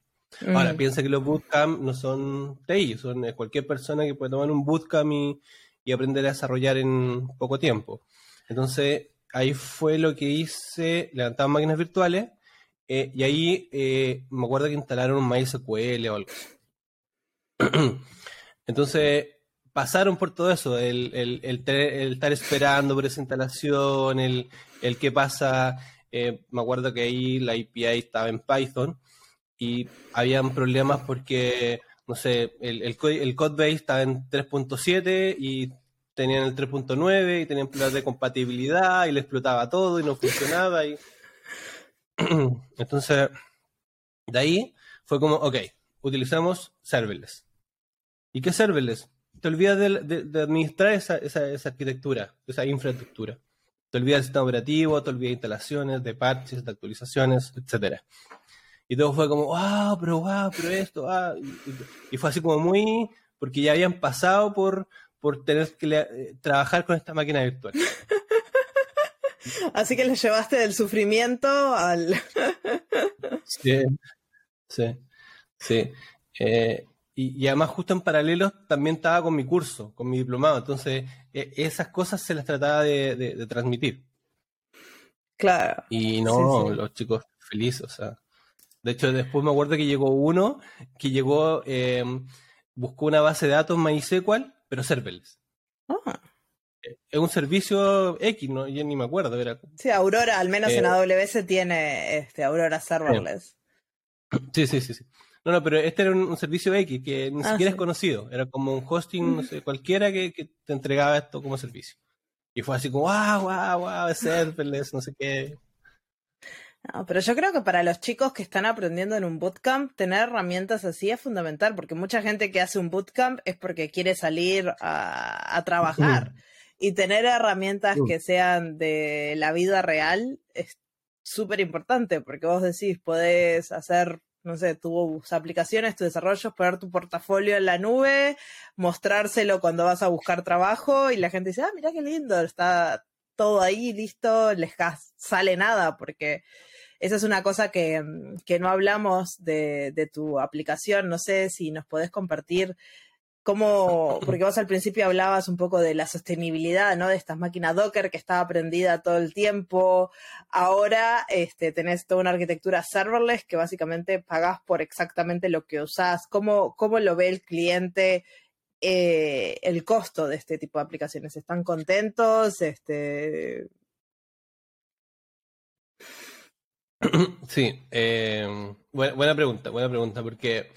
Ahora, piensa que los bootcamp no son TI, son cualquier persona que puede tomar un bootcamp y aprender a desarrollar en poco tiempo. Entonces, ahí fue lo que hice, levantaban máquinas virtuales, y ahí me acuerdo que instalaron un MySQL o algo así. Entonces, pasaron por todo eso, el estar esperando por esa instalación, el qué pasa. Me acuerdo que ahí la API estaba en Python y habían problemas porque, no sé, el codebase estaba en 3.7 y tenían el 3.9 y tenían problemas de compatibilidad y le explotaba todo y no funcionaba y... Entonces, de ahí fue como, ok, utilizamos serverless. ¿Y qué es serverless? Te olvidas de administrar esa arquitectura, esa infraestructura. Te olvidas del sistema operativo, te olvidas de instalaciones, de parches, de actualizaciones, etc. Y todo fue como, pero esto, Y fue así como muy... Porque ya habían pasado por tener que trabajar con esta máquina virtual. Así que le llevaste del sufrimiento al... Sí. Y además justo en paralelo también estaba con mi curso, con mi diplomado. Entonces esas cosas se las trataba de transmitir. Claro. Y no, sí, sí. Los chicos felices, o sea. De hecho, después me acuerdo que llegó uno que llegó, buscó una base de datos MySQL, pero serverless. Ah. Es un servicio X, ¿no? Yo ni me acuerdo. Era... Sí, Aurora, al menos en AWS tiene Aurora serverless. Sí. No, pero este era un servicio X que ni siquiera es conocido. Era como un hosting, no sé, cualquiera que te entregaba esto como servicio. Y fue así como, wow, serverless, no sé qué. No, pero yo creo que para los chicos que están aprendiendo en un bootcamp, tener herramientas así es fundamental, porque mucha gente que hace un bootcamp es porque quiere salir a trabajar. Y tener herramientas que sean de la vida real es súper importante, porque vos decís, podés hacer, no sé, tus aplicaciones, tus desarrollos, poner tu portafolio en la nube, mostrárselo cuando vas a buscar trabajo, y la gente dice, mirá qué lindo, está todo ahí, listo, les sale nada, porque esa es una cosa que no hablamos de tu aplicación. No sé si nos podés compartir cómo, porque vos al principio hablabas un poco de la sostenibilidad, ¿no? De estas máquinas Docker que estaba prendida todo el tiempo. Ahora tenés toda una arquitectura serverless que básicamente pagás por exactamente lo que usás. ¿Cómo lo ve el cliente el costo de este tipo de aplicaciones? ¿Están contentos? Sí, buena pregunta, porque...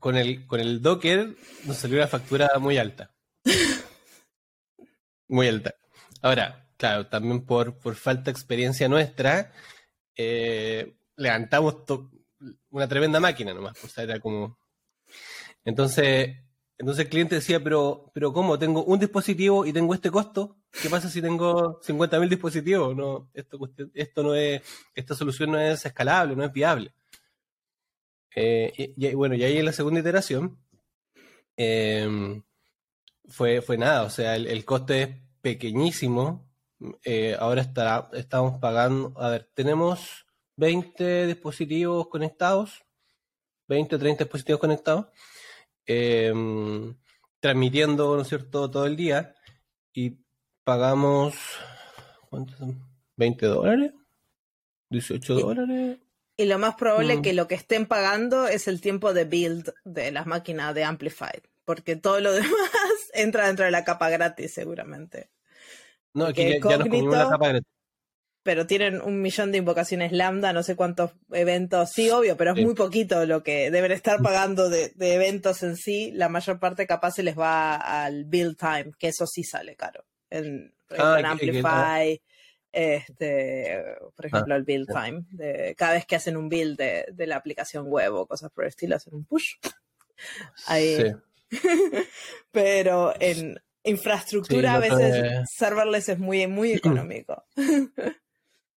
Con el Docker nos salió una factura muy alta. Muy alta. Ahora, claro, también por falta de experiencia nuestra, levantamos una tremenda máquina nomás. O sea, era como... Entonces el cliente decía, pero ¿cómo? Tengo un dispositivo y tengo este costo. ¿Qué pasa si tengo 50.000 dispositivos? No, esto no es... Esta solución no es escalable, no es viable. Y ahí en la segunda iteración fue nada, o sea, el coste es pequeñísimo. Ahora estamos pagando, a ver, tenemos 20 dispositivos conectados, 20 o 30 dispositivos conectados, transmitiendo, ¿no es cierto?, todo el día, y pagamos, ¿cuántos son? $20, $18. Y lo más probable es que lo que estén pagando es el tiempo de build de las máquinas de Amplify, porque todo lo demás entra dentro de la capa gratis seguramente. No, aquí ya nos comimos la capa gratis. Pero tienen 1,000,000 de invocaciones Lambda, no sé cuántos eventos, sí, obvio, pero es muy poquito lo que deben estar pagando de eventos en sí. La mayor parte capaz se les va al build time, que eso sí sale caro. En Amplify... por ejemplo, el build time. Cada vez que hacen un build de la aplicación web o cosas por el estilo, hacen un push. Ahí. Sí. Pero en infraestructura sí, a veces serverless es muy, muy económico.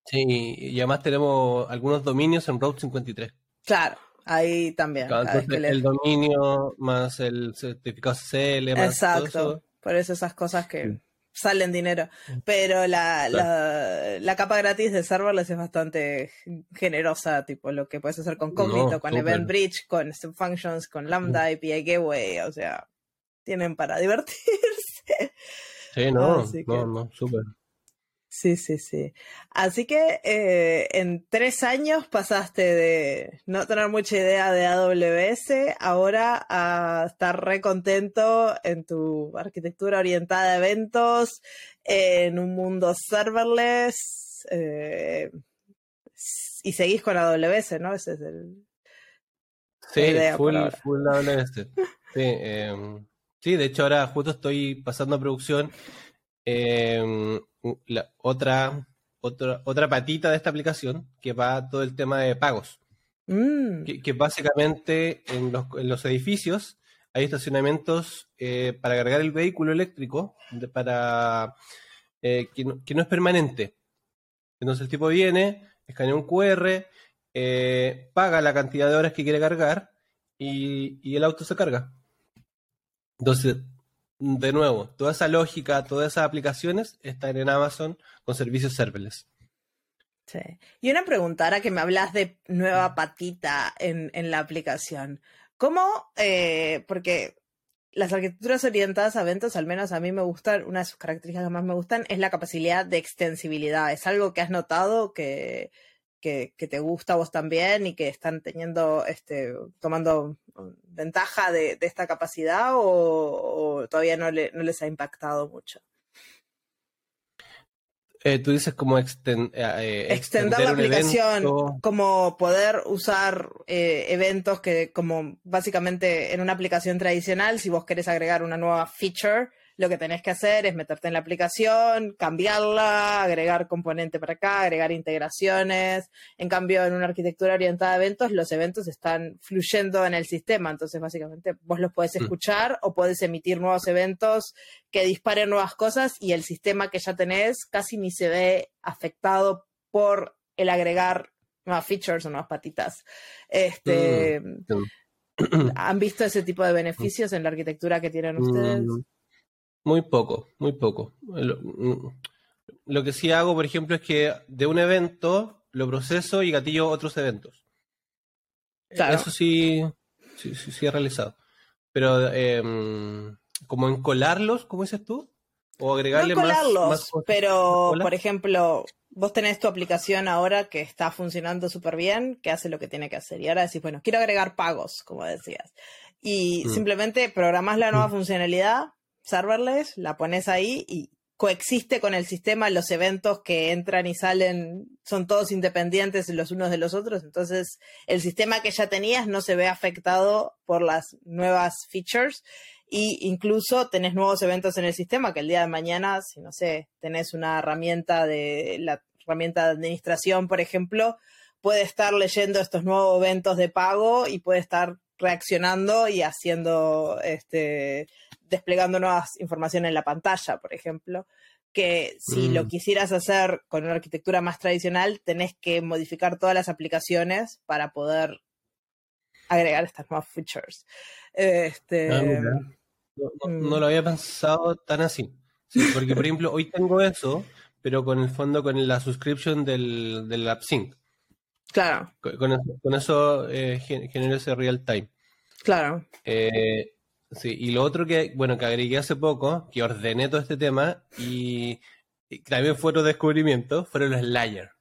Sí, y además tenemos algunos dominios en Route 53. Claro, ahí también. Claro, el dominio más el certificado CL. Exacto, todo eso. Por eso esas cosas que... Sí. Salen dinero, pero la capa gratis de serverless es bastante generosa, tipo lo que puedes hacer con Cognito, con EventBridge, con Step Functions, con Lambda, API Gateway, o sea, tienen para divertirse. Sí, súper. Sí. Así que en 3 años pasaste de no tener mucha idea de AWS ahora a estar re contento en tu arquitectura orientada a eventos, en un mundo serverless, y seguís con AWS, ¿no? Ese es full AWS. Sí, sí, de hecho ahora justo estoy pasando a producción. La otra patita de esta aplicación que va a todo el tema de pagos. Que básicamente en los edificios hay estacionamientos para cargar el vehículo eléctrico que no es permanente. Entonces el tipo viene, escanea un QR, paga la cantidad de horas que quiere cargar y el auto se carga. Entonces, de nuevo, toda esa lógica, todas esas aplicaciones están en Amazon con servicios serverless. Sí. Y una pregunta, ahora que me hablas de nueva patita en la aplicación. ¿Cómo? Porque las arquitecturas orientadas a eventos, al menos a mí me gustan, una de sus características que más me gustan es la capacidad de extensibilidad. ¿Es algo que has notado que te gusta a vos también y que están teniendo, tomando ventaja de esta capacidad o todavía no les ha impactado mucho? Tú dices como extender la aplicación, evento, como poder usar eventos que, como básicamente en una aplicación tradicional, si vos querés agregar una nueva feature, lo que tenés que hacer es meterte en la aplicación, cambiarla, agregar componente para acá, agregar integraciones. En cambio, en una arquitectura orientada a eventos, los eventos están fluyendo en el sistema. Entonces, básicamente, vos los podés escuchar o podés emitir nuevos eventos que disparen nuevas cosas y el sistema que ya tenés casi ni se ve afectado por el agregar nuevas features o nuevas patitas. ¿Han visto ese tipo de beneficios en la arquitectura que tienen ustedes? Muy poco. Lo que sí hago, por ejemplo, es que de un evento lo proceso y gatillo otros eventos. Claro. Eso sí he realizado. Pero como encolarlos, ¿cómo dices tú? O agregarle no encolarlos, más cosas. Pero, por ejemplo, vos tenés tu aplicación ahora que está funcionando súper bien, que hace lo que tiene que hacer. Y ahora decís, bueno, quiero agregar pagos, como decías. Y simplemente programás la nueva funcionalidad, serverless, la pones ahí y coexiste con el sistema, los eventos que entran y salen son todos independientes los unos de los otros, entonces el sistema que ya tenías no se ve afectado por las nuevas features e incluso tenés nuevos eventos en el sistema que el día de mañana, si no sé, tenés una herramienta la herramienta de administración, por ejemplo, puede estar leyendo estos nuevos eventos de pago y puede estar reaccionando y haciendo desplegando nuevas informaciones en la pantalla, por ejemplo, que si lo quisieras hacer con una arquitectura más tradicional, tenés que modificar todas las aplicaciones para poder agregar estas nuevas features. No lo había pensado tan así. Sí, porque, por ejemplo, hoy tengo eso, pero con el fondo, con la subscription del AppSync. Claro. Con eso genero ese real time. Claro. Sí, y lo otro que agregué hace poco, que ordené todo este tema y también fue otro descubrimiento, fueron los layers.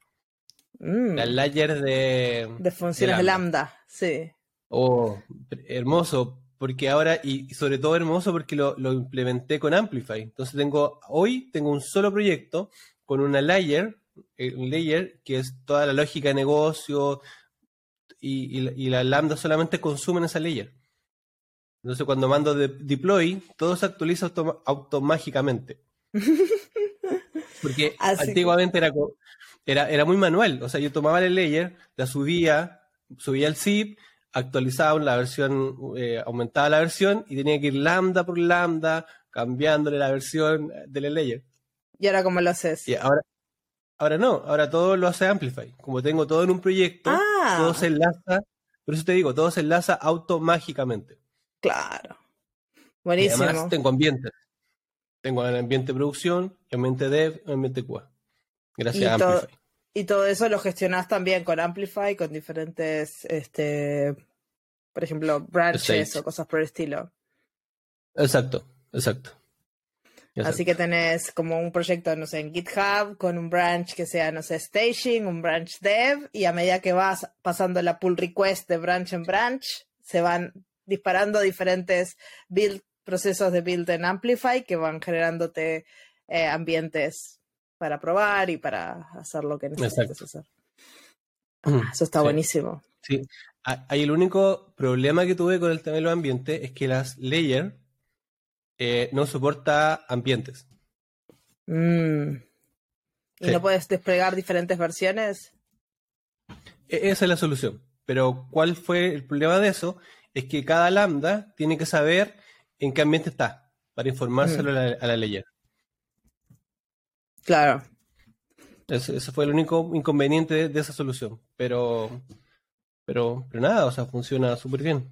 Las layers de funciones de Lambda, sí. Oh, hermoso, porque ahora, y sobre todo hermoso porque lo implementé con Amplify. Entonces hoy tengo un solo proyecto con una layer que es toda la lógica de negocio y la Lambda solamente consumen esa layer. Entonces, cuando mando deploy, todo se actualiza automáticamente. Porque antiguamente era muy manual. O sea, yo tomaba el layer, la subía el zip, actualizaba la versión, aumentaba la versión y tenía que ir lambda por lambda, cambiándole la versión del layer. ¿Y ahora cómo lo haces? Y ahora no. Ahora todo lo hace Amplify. Como tengo todo en un proyecto, todo se enlaza. Por eso te digo, todo se enlaza automáticamente. Claro, buenísimo. Y además tengo ambientes. Tengo el ambiente producción, ambiente dev, ambiente QA. Gracias a Amplify. Y todo eso lo gestionás también con Amplify, con diferentes, por ejemplo, branches o cosas por el estilo. Exacto. Así que tenés como un proyecto, no sé, en GitHub, con un branch que sea, no sé, staging, un branch dev, y a medida que vas pasando la pull request de branch en branch, se van disparando diferentes procesos de build en Amplify que van generándote ambientes para probar y para hacer lo que necesitas hacer. Eso está buenísimo. Sí. Ahí el único problema que tuve con el tema de los ambientes es que las layers no soporta ambientes. ¿Y no puedes desplegar diferentes versiones? Esa es la solución. Pero ¿cuál fue el problema de eso? Es que cada lambda tiene que saber en qué ambiente está para informárselo a la layer. Claro. Ese fue el único inconveniente de esa solución. Pero nada, o sea, funciona súper bien.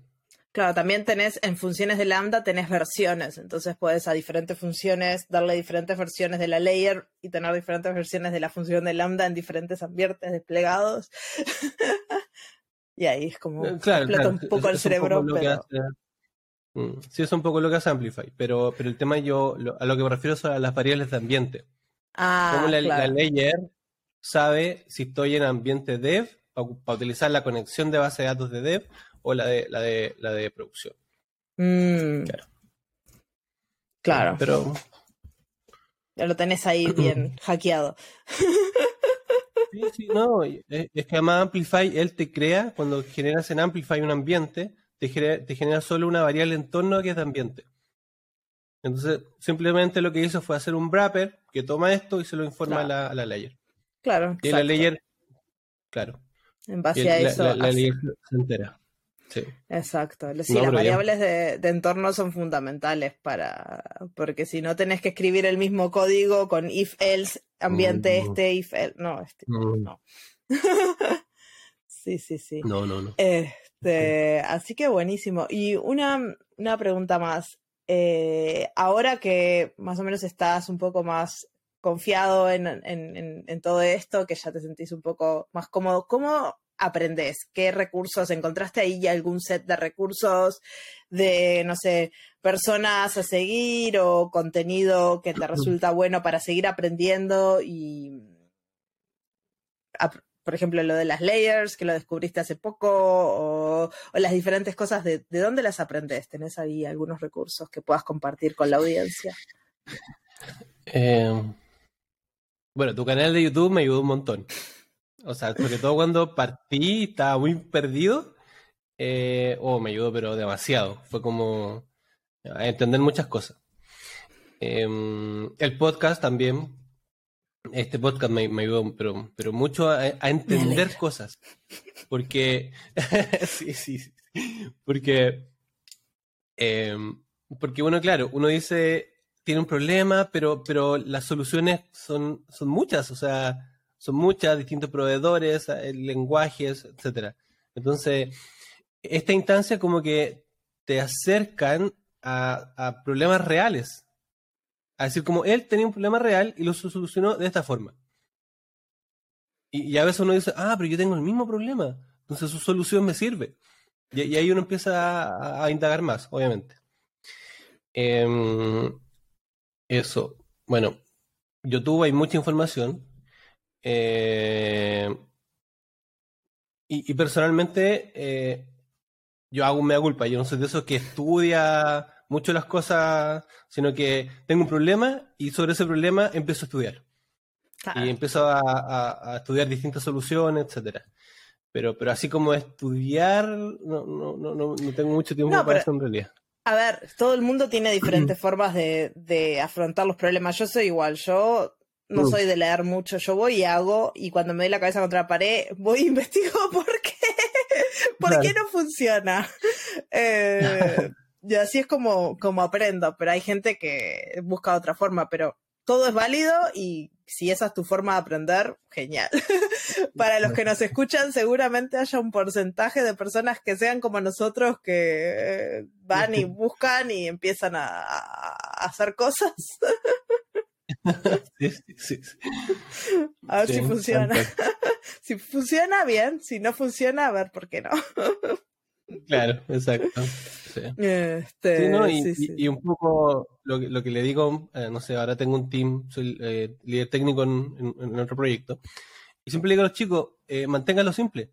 Claro, también tenés, en funciones de lambda tenés versiones. Entonces puedes a diferentes funciones darle diferentes versiones de la layer y tener diferentes versiones de la función de lambda en diferentes ambientes desplegados. Y ahí es como explota un poco el cerebro. Sí, es un poco lo que hace Amplify, pero el tema a lo que me refiero son a las variables de ambiente. Como la layer sabe si estoy en ambiente dev para utilizar la conexión de base de datos de dev o la de producción. Claro. Pero lo tenés ahí bien hackeado. Sí, no, es que además Amplify, él te crea, cuando generas en Amplify un ambiente, te genera solo una variable entorno que es de ambiente. Entonces, simplemente lo que hizo fue hacer un wrapper que toma esto y se lo informa a la layer. Claro, y la layer, en base a eso. La layer se entera. Sí. Exacto. Sí, las variables de entorno son fundamentales porque si no tenés que escribir el mismo código con if else, ambiente if else. No. Sí. No. Así que buenísimo. Y una pregunta más. Ahora que más o menos estás un poco más confiado en todo esto, que ya te sentís un poco más cómodo, ¿cómo aprendés? ¿Qué recursos encontraste ahí? ¿Algún set de recursos de, no sé, personas a seguir o contenido que te resulta bueno para seguir aprendiendo? Y, por ejemplo, lo de las layers, que lo descubriste hace poco, o las diferentes cosas, ¿de dónde las aprendés? ¿Tenés ahí algunos recursos que puedas compartir con la audiencia? Bueno, tu canal de YouTube me ayudó un montón. O sea, sobre todo cuando partí, estaba muy perdido. Me ayudó, pero demasiado. Fue como a entender muchas cosas. El podcast también. Este podcast me ayudó, pero mucho a entender cosas. Porque... sí. Porque uno dice... Tiene un problema, pero las soluciones son muchas. O sea... Son muchas, distintos proveedores, lenguajes, etcétera. Entonces, esta instancia como que te acercan a problemas reales. A decir, como él tenía un problema real y lo solucionó de esta forma. Y a veces uno dice, pero yo tengo el mismo problema. Entonces su solución me sirve. Y ahí uno empieza a indagar más, obviamente. Eso. Bueno, YouTube hay mucha información. Y personalmente yo hago un mea culpa. Yo no soy de esos que estudia mucho las cosas, sino que tengo un problema y sobre ese problema empiezo a estudiar. Y empiezo a estudiar distintas soluciones, etcétera. Pero así como estudiar, no tengo mucho tiempo para eso en realidad. A ver, todo el mundo tiene diferentes formas de afrontar los problemas. Yo soy igual, no soy de leer mucho, yo voy y hago, y cuando me doy la cabeza contra la pared, voy e investigo por qué no funciona. Y así es como aprendo, pero hay gente que busca otra forma, pero todo es válido y si esa es tu forma de aprender, genial. Para los que nos escuchan, seguramente haya un porcentaje de personas que sean como nosotros, que van y buscan y empiezan a hacer cosas. Sí. A ver si funciona. Si funciona, bien. Si no funciona, a ver por qué no. Claro, exacto. Sí. Y un poco lo que le digo, no sé, ahora tengo un team, soy líder técnico en otro proyecto, y siempre le digo a los chicos, manténganlo simple.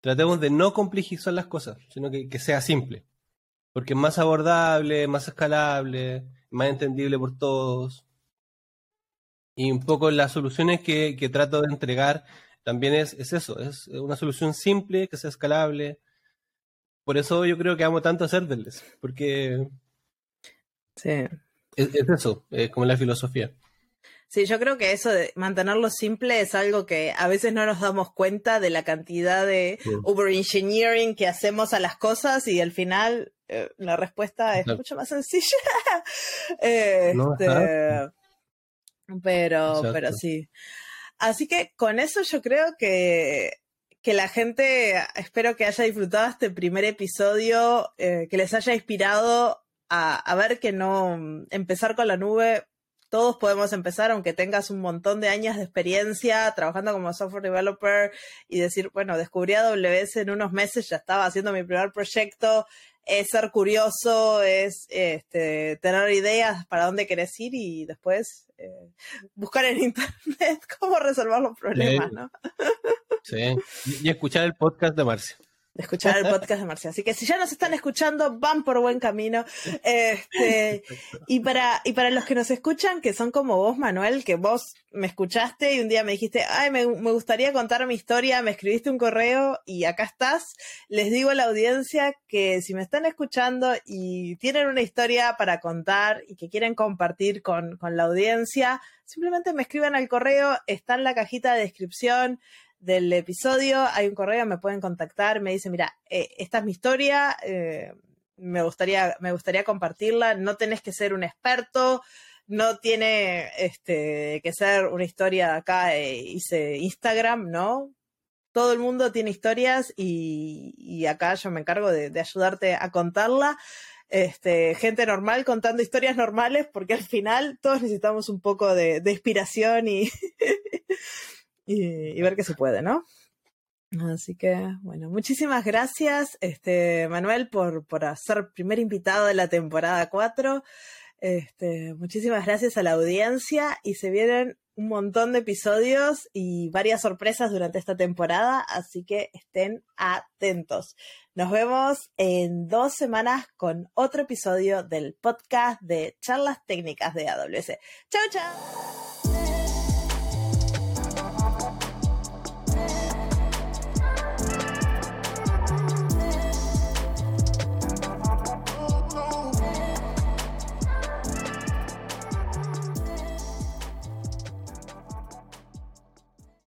Tratemos de no complejizar las cosas, sino que sea simple. Porque es más abordable, más escalable, más entendible por todos. Y un poco las soluciones que trato de entregar también es eso, es una solución simple, que sea escalable. Por eso yo creo que amo tanto serverless, porque es eso, es como la filosofía. Sí, yo creo que eso de mantenerlo simple es algo que a veces no nos damos cuenta de la cantidad de overengineering que hacemos a las cosas y al final la respuesta es mucho más sencilla. Pero sí. Así que con eso yo creo que la gente, espero que haya disfrutado este primer episodio, que les haya inspirado a ver que no empezar con la nube Todos podemos empezar, aunque tengas un montón de años de experiencia trabajando como software developer y decir, bueno, descubrí AWS en unos meses, ya estaba haciendo mi primer proyecto. Es ser curioso, es tener ideas para dónde querés ir y después buscar en internet cómo resolver los problemas, ¿no? Sí, y escuchar el podcast de Marcia. Así que si ya nos están escuchando, van por buen camino. Y para los que nos escuchan, que son como vos, Manuel, que vos me escuchaste y un día me dijiste, ay, me gustaría contar mi historia, me escribiste un correo y acá estás. Les digo a la audiencia que si me están escuchando y tienen una historia para contar y que quieren compartir con la audiencia, simplemente me escriban al correo, está en la cajita de descripción del episodio, hay un correo, me pueden contactar, me dicen, mira, esta es mi historia, me gustaría compartirla, no tenés que ser un experto, no tiene que ser una historia de acá, hice Instagram, ¿no? Todo el mundo tiene historias y acá yo me encargo de ayudarte a contarla. Gente normal contando historias normales, porque al final todos necesitamos un poco de inspiración y... Y ver qué se puede, ¿no? Así que, bueno, muchísimas gracias, Manuel, por ser primer invitado de la temporada 4. Muchísimas gracias a la audiencia y se vienen un montón de episodios y varias sorpresas durante esta temporada, así que estén atentos. Nos vemos en 2 semanas con otro episodio del podcast de Charlas Técnicas de AWS. ¡Chao, chao!